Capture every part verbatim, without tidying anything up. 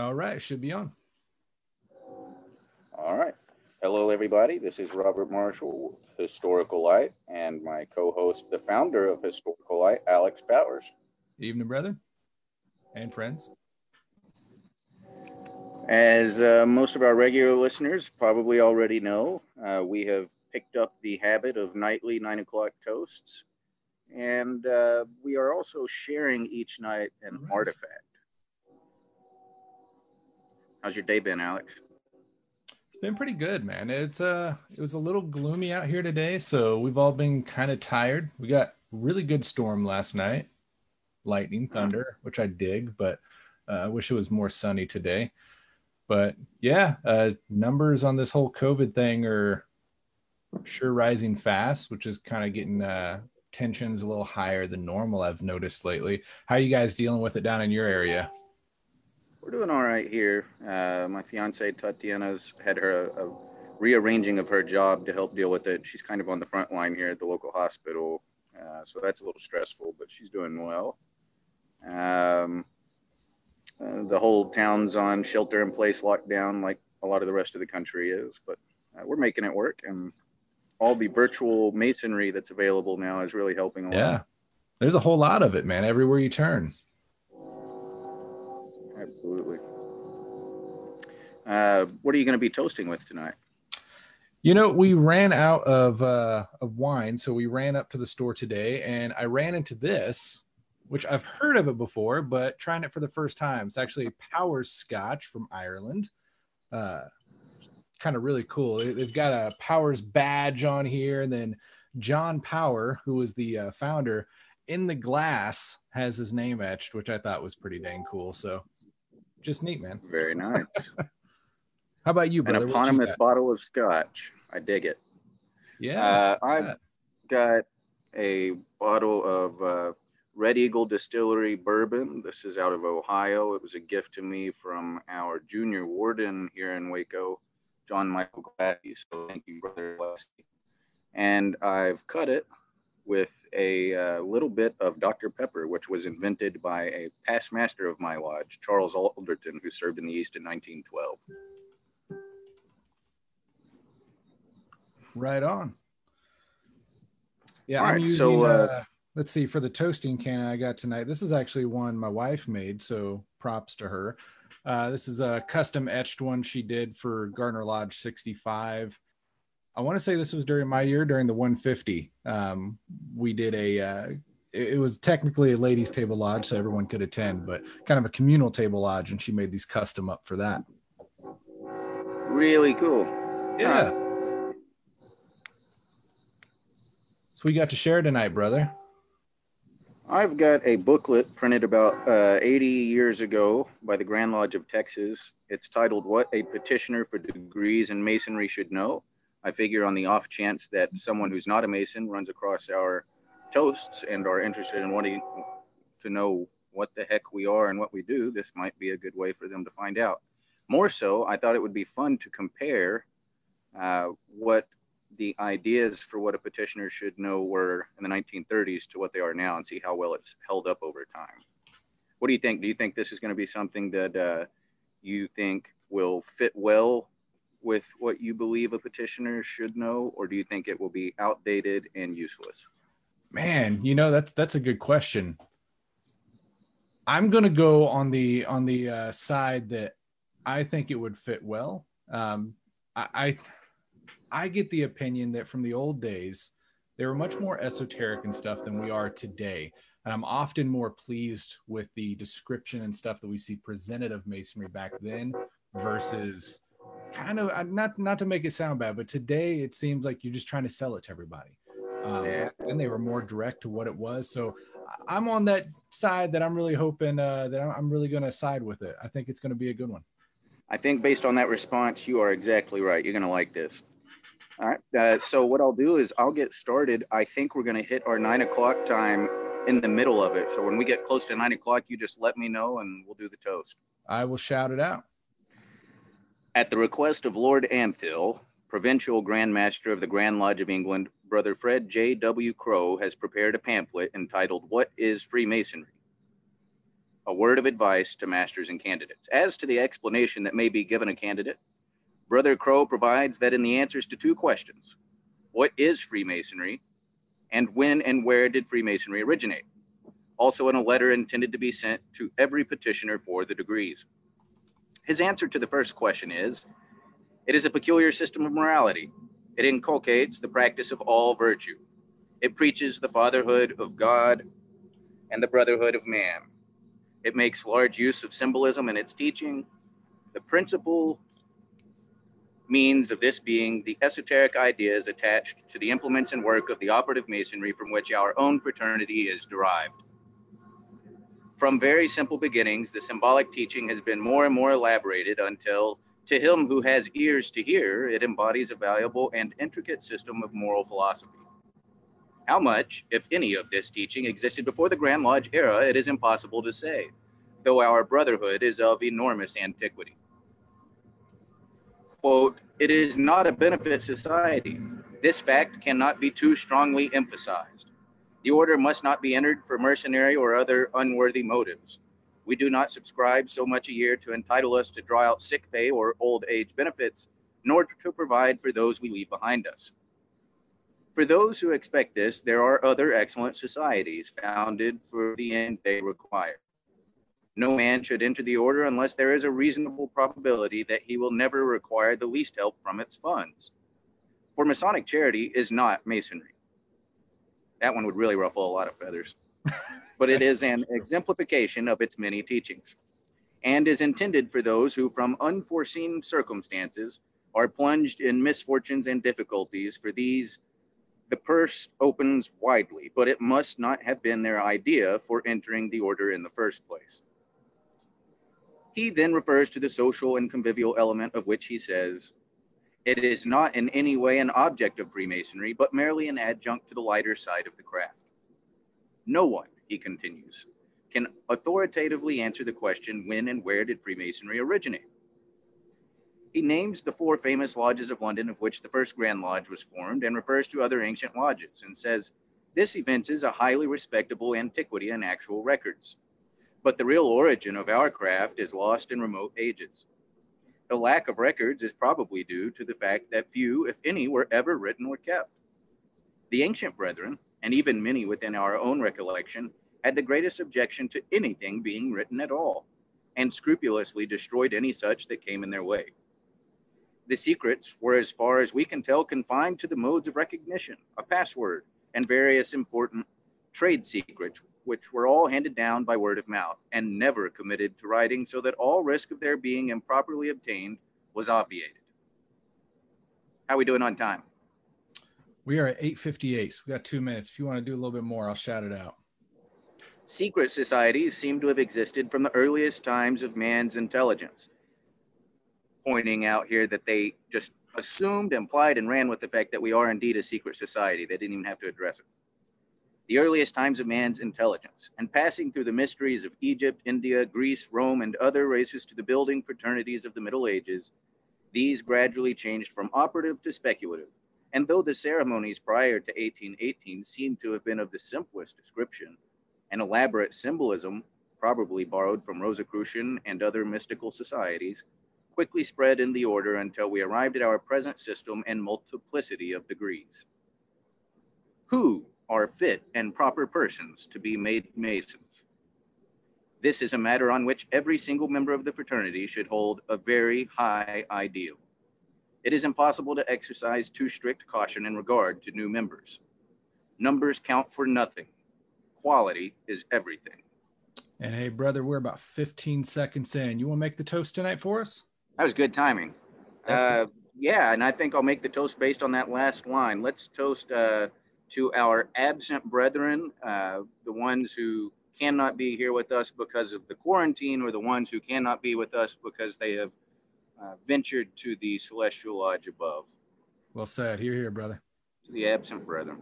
All right, should be on. All right. Hello, everybody. This is Robert Marshall, Historical Light, and my co-host, the founder of Historical Light, Alex Bowers. Evening, brother, and friends. As uh, most of our regular listeners probably already know, uh, we have picked up the habit of nightly nine o'clock toasts, and uh, we are also sharing each night an right. artifact. How's your day been, Alex? It's been pretty good, man. It's uh, it was a little gloomy out here today, so we've all been kind of tired. We got really good storm last night, lightning, thunder, which I dig, but uh, I wish it was more sunny today. But yeah, uh, numbers on this whole COVID thing are sure rising fast, which is kind of getting uh, tensions a little higher than normal, I've noticed lately. How are you guys dealing with it down in your area? We're doing all right here. Uh, my fiance Tatiana's had her a, a rearranging of her job to help deal with it. She's kind of on the front line here at the local hospital. Uh, so that's a little stressful, but she's doing well. Um, uh, the whole town's on shelter in place lockdown like a lot of the rest of the country is, but uh, we're making it work, and all the virtual masonry that's available now is really helping a lot. Yeah, there's a whole lot of it, man, everywhere you turn. Absolutely. Uh, what are you going to be toasting with tonight? You know, we ran out of uh, of wine, so we ran up to the store today, and I ran into this, which I've heard of it before, but trying it for the first time. It's actually a Powers Scotch from Ireland. Uh, kind of really cool. They've got a Powers badge on here, and then John Power, who was the uh, founder, in the glass has his name etched, which I thought was pretty dang cool. So just neat, man. Very nice. How about you, brother? An eponymous bottle of scotch. I dig it. Yeah. Uh, I've got a bottle of uh, Red Eagle Distillery bourbon. This is out of Ohio. It was a gift to me from our junior warden here in Waco, John Michael Gladys. So thank you, brother. And I've cut it with a uh, little bit of Doctor Pepper, which was invented by a past master of my lodge, Charles Alderton, who served in the East in nineteen twelve. Right on. Yeah, All I'm right, using, so, uh, uh, let's see, for the toasting can I got tonight, this is actually one my wife made, so props to her. Uh, this is a custom etched one she did for Garner Lodge sixty-five. I want to say this was during my year, during the one fifty. Um, we did a, uh, it, it was technically a ladies' table lodge, so everyone could attend, but kind of a communal table lodge, and she made these custom up for that. Really cool. Yeah. Huh. So we got to share tonight, brother. I've got a booklet printed about uh, eighty years ago by the Grand Lodge of Texas. It's titled "What a Petitioner for Degrees in Masonry Should Know." I figure on the off chance that someone who's not a Mason runs across our toasts and are interested in wanting to know what the heck we are and what we do, this might be a good way for them to find out. More so, I thought it would be fun to compare uh, what the ideas for what a petitioner should know were in the nineteen thirties to what they are now and see how well it's held up over time. What do you think? Do you think this is going to be something that uh, you think will fit well with what you believe a petitioner should know, or do you think it will be outdated and useless? Man, you know, that's that's a good question. I'm going to go on the on the uh, side that I think it would fit well. Um, I, I I get the opinion that from the old days, they were much more esoteric and stuff than we are today. And I'm often more pleased with the description and stuff that we see presented of masonry back then versus kind of, not not to make it sound bad, but today it seems like you're just trying to sell it to everybody. Um, yeah. And they were more direct to what it was. So I'm on that side that I'm really hoping uh, that I'm really going to side with it. I think it's going to be a good one. I think based on that response, you are exactly right. You're going to like this. All right, uh, so what I'll do is I'll get started. I think we're gonna hit our nine o'clock time in the middle of it. So when we get close to nine o'clock, you just let me know and we'll do the toast. I will shout it out. At the request of Lord Amphill, Provincial Grand Master of the Grand Lodge of England, Brother Fred J W Crowe has prepared a pamphlet entitled, "What is Freemasonry?" a word of advice to masters and candidates. As to the explanation that may be given a candidate, Brother Crowe provides that in the answers to two questions, what is Freemasonry, and when and where did Freemasonry originate? Also in a letter intended to be sent to every petitioner for the degrees. His answer to the first question is, it is a peculiar system of morality. It inculcates the practice of all virtue. It preaches the fatherhood of God and the brotherhood of man. It makes large use of symbolism in its teaching. The principal means of this being the esoteric ideas attached to the implements and work of the operative masonry from which our own fraternity is derived. From very simple beginnings, the symbolic teaching has been more and more elaborated until, to him who has ears to hear, it embodies a valuable and intricate system of moral philosophy. How much, if any, of this teaching existed before the Grand Lodge era, it is impossible to say, though our brotherhood is of enormous antiquity. Quote, it is not a benefit society. This fact cannot be too strongly emphasized. The order must not be entered for mercenary or other unworthy motives. We do not subscribe so much a year to entitle us to draw out sick pay or old age benefits, nor to provide for those we leave behind us. For those who expect this, there are other excellent societies founded for the end they require. No man should enter the order unless there is a reasonable probability that he will never require the least help from its funds. For Masonic charity is not masonry. That one would really ruffle a lot of feathers, but it is an exemplification of its many teachings and is intended for those who from unforeseen circumstances are plunged in misfortunes and difficulties. For these, the purse opens widely, but it must not have been their idea for entering the order in the first place. He then refers to the social and convivial element of which he says, it is not in any way an object of Freemasonry, but merely an adjunct to the lighter side of the craft. No one, he continues, can authoritatively answer the question, when and where did Freemasonry originate? He names the four famous lodges of London, of which the first Grand Lodge was formed, and refers to other ancient lodges, and says, this evinces a highly respectable antiquity in actual records. But the real origin of our craft is lost in remote ages. The lack of records is probably due to the fact that few, if any, were ever written or kept. The ancient brethren, and even many within our own recollection, had the greatest objection to anything being written at all, and scrupulously destroyed any such that came in their way. The secrets were, as far as we can tell, confined to the modes of recognition, a password, and various important trade secrets, which were all handed down by word of mouth and never committed to writing, so that all risk of their being improperly obtained was obviated. How are we doing on time? We are at eight fifty-eight, so we got two minutes. If you want to do a little bit more, I'll shout it out. Secret societies seem to have existed from the earliest times of man's intelligence. Pointing out here that they just assumed, implied, and ran with the fact that we are indeed a secret society. They didn't even have to address it. The earliest times of man's intelligence, and passing through the mysteries of Egypt, India, Greece, Rome, and other races to the building fraternities of the Middle Ages, these gradually changed from operative to speculative. And though the ceremonies prior to eighteen eighteen seem to have been of the simplest description, an elaborate symbolism, probably borrowed from Rosicrucian and other mystical societies, quickly spread in the order until we arrived at our present system and multiplicity of degrees. Who are fit and proper persons to be made Masons? This is a matter on which every single member of the fraternity should hold a very high ideal. It is impossible to exercise too strict caution in regard to new members. Numbers count for nothing. Quality is everything. And hey, brother, we're about fifteen seconds in. You want to make the toast tonight for us? That was good timing. Uh, good. Yeah, and I think I'll make the toast based on that last line. Let's toast uh, to our absent brethren, uh, the ones who cannot be here with us because of the quarantine, or the ones who cannot be with us because they have uh, ventured to the celestial lodge above. Well said. Hear, hear, brother. To the absent brethren.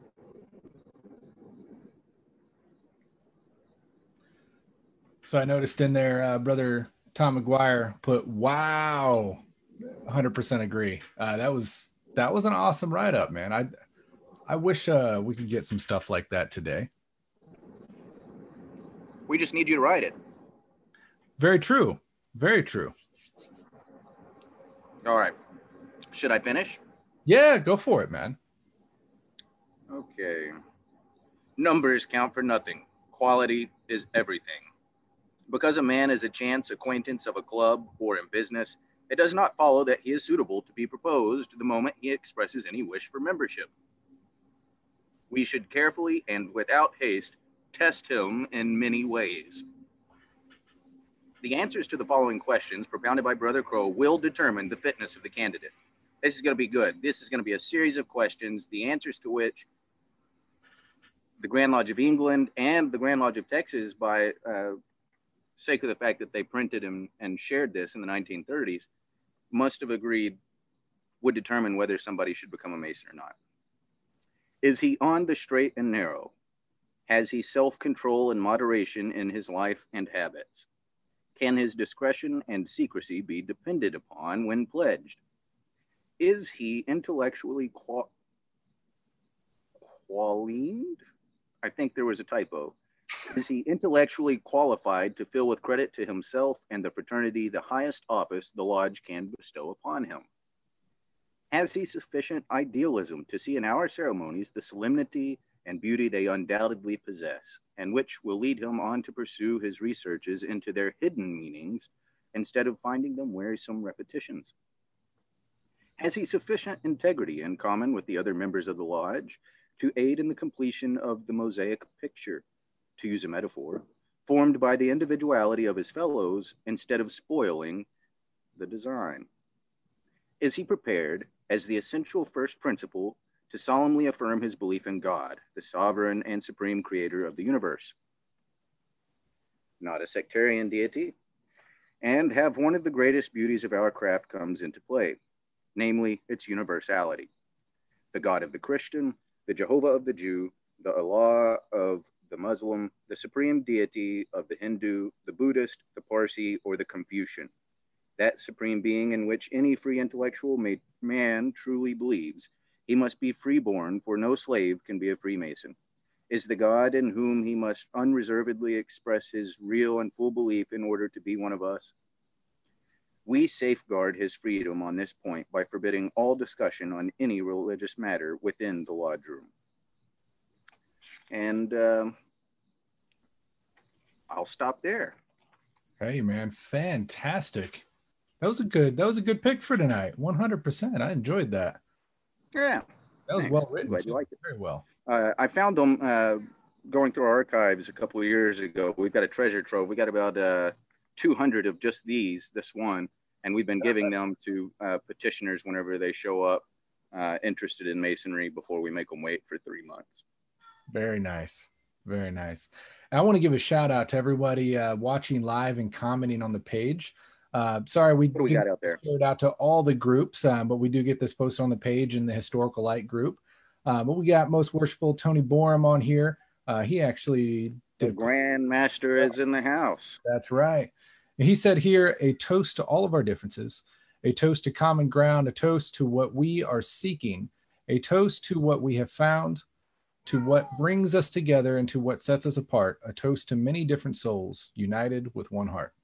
So I noticed in there, uh, brother Tom McGuire put, wow, one hundred percent agree. Uh, that was that was an awesome write-up, man. I I wish uh, we could get some stuff like that today. We just need you to write it. Very true. Very true. All right. Should I finish? Yeah, go for it, man. Okay. Numbers count for nothing. Quality is everything. Because a man is a chance acquaintance of a club or in business, it does not follow that he is suitable to be proposed the moment he expresses any wish for membership. We should carefully and without haste test him in many ways. The answers to the following questions propounded by Brother Crowe will determine the fitness of the candidate. This is going to be good. This is going to be a series of questions, the answers to which the Grand Lodge of England and the Grand Lodge of Texas, by uh, sake of the fact that they printed and, and shared this in the nineteen thirties, must have agreed would determine whether somebody should become a Mason or not. Is he on the straight and narrow? Has he self-control and moderation in his life and habits? Can his discretion and secrecy be depended upon when pledged? Is he intellectually qual- qualified? I think there was a typo. Is he intellectually qualified to fill with credit to himself and the fraternity the highest office the lodge can bestow upon him? Has he sufficient idealism to see in our ceremonies the solemnity and beauty they undoubtedly possess, and which will lead him on to pursue his researches into their hidden meanings instead of finding them wearisome repetitions? Has he sufficient integrity in common with the other members of the lodge to aid in the completion of the mosaic picture, to use a metaphor, formed by the individuality of his fellows instead of spoiling the design? Is he prepared, as the essential first principle, to solemnly affirm his belief in God, the sovereign and supreme creator of the universe, not a sectarian deity, and have one of the greatest beauties of our craft comes into play, namely its universality. The God of the Christian, the Jehovah of the Jew, the Allah of the Muslim, the supreme deity of the Hindu, the Buddhist, the Parsi, or the Confucian, that supreme being in which any free intellectual man truly believes. He must be freeborn, for no slave can be a Freemason, is the God in whom he must unreservedly express his real and full belief in order to be one of us. We safeguard his freedom on this point by forbidding all discussion on any religious matter within the lodge room. And um, I'll stop there. Hey, man, fantastic. That was a good, that was a good pick for tonight. one hundred percent. I enjoyed that. Yeah, that was well written. Glad you liked it. Very well. Uh, I found them uh, going through our archives a couple of years ago. We've got a treasure trove. We got about uh, two hundred of just these. This one, and we've been giving them to uh, petitioners whenever they show up uh, interested in masonry before we make them wait for three months. Very nice. Very nice. And I want to give a shout out to everybody uh, watching live and commenting on the page. Uh, sorry, we, we got out there. It out to all the groups, um, but we do get this posted on the page in the Historical Light group. Uh, but we got Most Worshipful Tony Borum on here. Uh, he actually did. The Grand Master is in the house. That's right. And he said here, a toast to all of our differences, a toast to common ground, a toast to what we are seeking, a toast to what we have found, to what brings us together and to what sets us apart, a toast to many different souls united with one heart.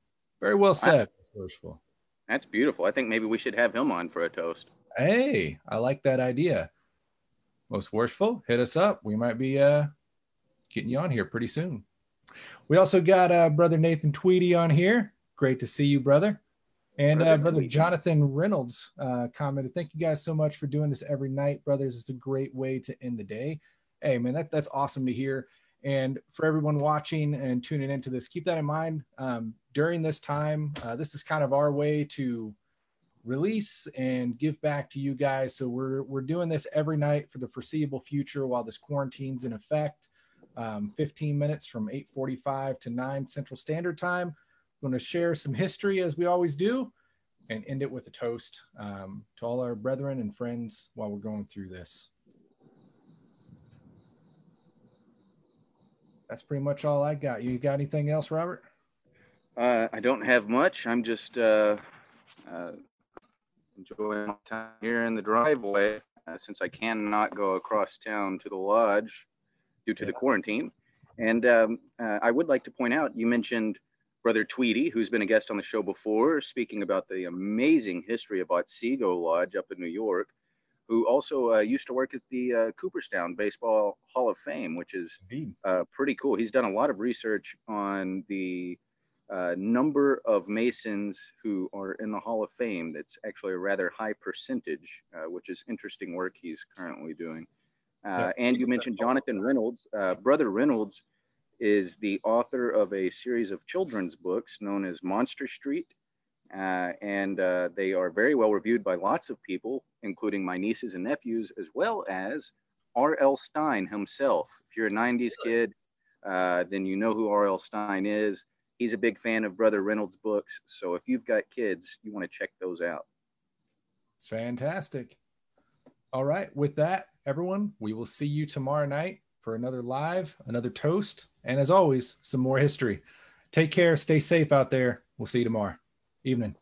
Very well said. I Worshipful. That's beautiful. I think maybe we should have him on for a toast. Hey, I like that idea. Most Worshipful, hit us up. We might be uh, getting you on here pretty soon. We also got uh, Brother Nathan Tweedy on here. Great to see you, brother. And brother, uh, brother Jonathan Reynolds uh, commented, thank you guys so much for doing this every night, brothers. It's a great way to end the day. Hey, man, that, that's awesome to hear. And for everyone watching and tuning into this, keep that in mind. Um, during this time, uh, this is kind of our way to release and give back to you guys. So we're, we're doing this every night for the foreseeable future while this quarantine's in effect. Um, fifteen minutes from eight forty-five to nine Central Standard Time. I'm going to share some history as we always do and end it with a toast um, to all our brethren and friends while we're going through this. That's pretty much all I got. You got anything else, Robert? Uh, I don't have much. I'm just uh, uh, enjoying my time here in the driveway uh, since I cannot go across town to the lodge due to yeah. the quarantine. And um, uh, I would like to point out, you mentioned Brother Tweedy, who's been a guest on the show before, speaking about the amazing history of Otsego Lodge up in New York, who also uh, used to work at the uh, Cooperstown Baseball Hall of Fame, which is uh, pretty cool. He's done a lot of research on the uh, number of Masons who are in the Hall of Fame. That's actually a rather high percentage, uh, which is interesting work he's currently doing. Uh, yeah. And you mentioned Jonathan Reynolds. Uh, Brother Reynolds is the author of a series of children's books known as Monster Street, uh, and uh, they are very well reviewed by lots of people, including my nieces and nephews, as well as R L Stein himself. If you're a nineties kid, uh, then you know who R L Stein is. He's a big fan of Brother Reynolds' books, so if you've got kids, you want to check those out. Fantastic. All right, with that, everyone, we will see you tomorrow night for another live, another toast, and as always, some more history. Take care, stay safe out there. We'll see you tomorrow. Evening.